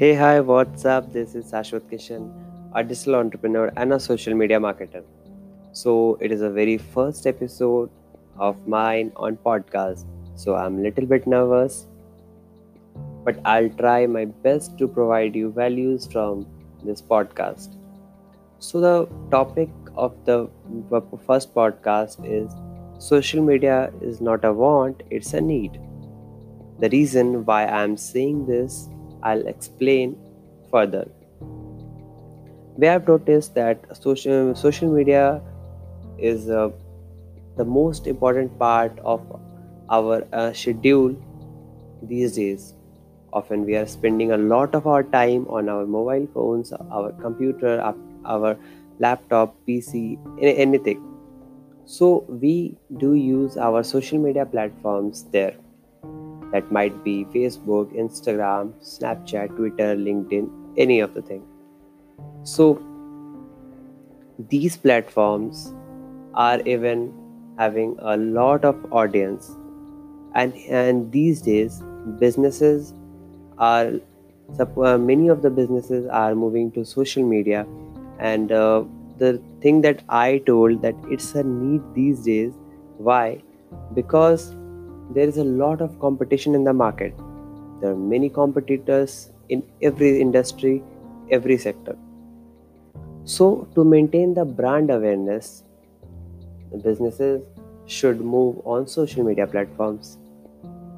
Hey, hi, what's up? This is Shashwat Kishan, a digital entrepreneur and a social media marketer. So it is the very first episode of mine on podcast. So I'm a little bit nervous, but I'll try my best to provide you values from this podcast. So the topic of the first podcast is social media is not a want, it's a need. The reason why I'm saying this I'll explain further. We have noticed that social media is the most important part of our schedule these days. Often we are spending a lot of our time on our mobile phones, our computer, our laptop, PC, anything. So we do use our social media platforms there. That might be Facebook, Instagram, Snapchat, Twitter, LinkedIn, any of the thing. So these platforms are even having a lot of audience. And these days, many of the businesses are moving to social media. And the thing that I told that it's a need these days. Why? Because there is a lot of competition in the market. There are many competitors in every industry, every sector. So to maintain the brand awareness, the businesses should move on social media platforms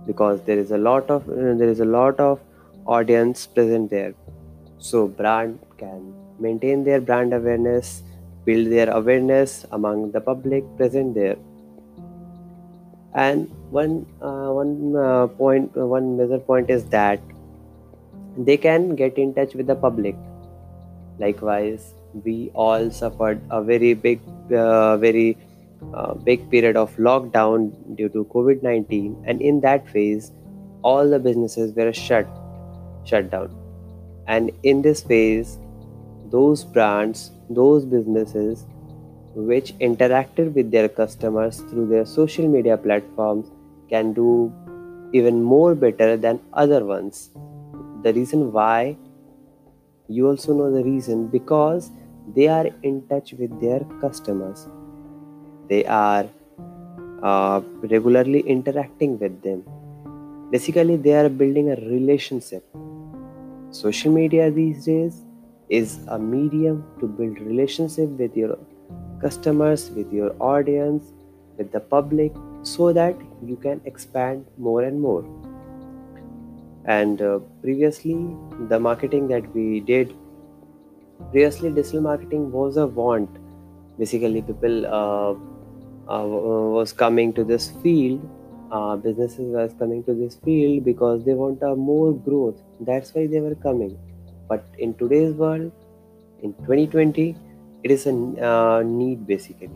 because there is a lot of audience present there. So brand can maintain their brand awareness, build their awareness among the public present there. And one major point is that they can get in touch with the public. Likewise, we all suffered a very big period of lockdown due to COVID-19, and in that phase, all the businesses were shut down. And in this phase, those brands, those businesses which interacted with their customers through their social media platforms can do even more better than other ones. The reason why, you also know the reason, because they are in touch with their customers. They are regularly interacting with them. Basically, they are building a relationship. Social media these days is a medium to build relationship with your customers, with your audience, with the public, so that you can expand more and more. And previously, the marketing that we did, digital marketing was a want. Basically, people was coming to this field, businesses was coming to this field because they want a more growth. That's why they were coming. But in today's world, in 2020, it is a need basically.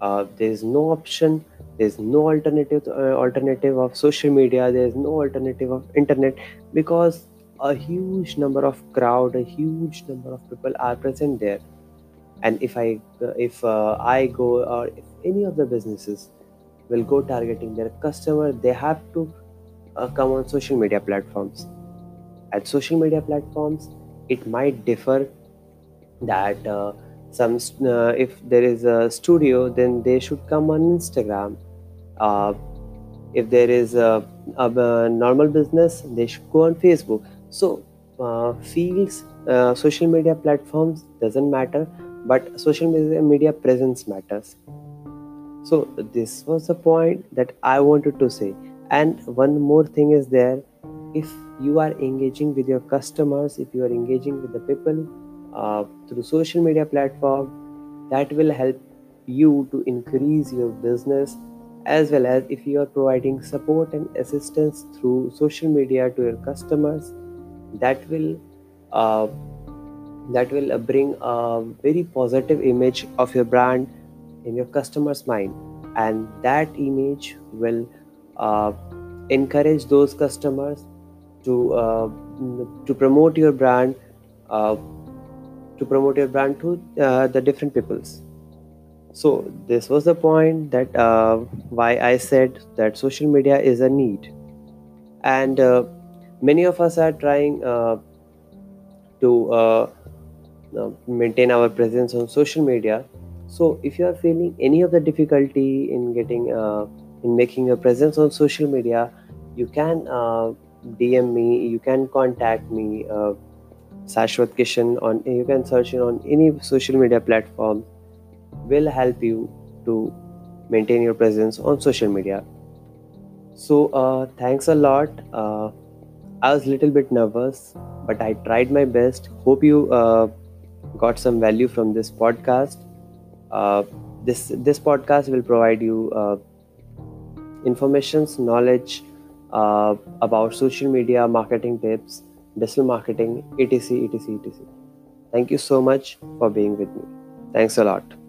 There is no option. There is no alternative of social media. There is no alternative of internet, because a huge number of crowd, a huge number of people are present there. And if I go, or if any of the businesses will go targeting their customer, they have to come on social media platforms. At social media platforms, it might differ that if there is a studio, then they should come on Instagram. If there is a normal business, they should go on Facebook. So fields, social media platforms doesn't matter, but social media presence matters. So this was the point that I wanted to say. And one more thing is there, if you are engaging with your customers, if you are engaging with the people through social media platform, that will help you to increase your business, as well as if you are providing support and assistance through social media to your customers, that will bring a very positive image of your brand in your customer's mind, and that image will encourage those customers to promote your brand. To the different peoples. So this was the point that why I said that social media is a need. And Many of us are trying to maintain our presence on social media. So if you are feeling any of the difficulty in getting in making your presence on social media, you can DM me, you can contact me, Shashwat Kishan, on you can search it on any social media platform. Will help you to maintain your presence on social media. So thanks a lot. I was a little bit nervous, but I tried my best. Hope you got some value from this podcast. This podcast will provide you informations, knowledge about social media, marketing tips, digital marketing, etc. Thank you so much for being with me. Thanks a lot.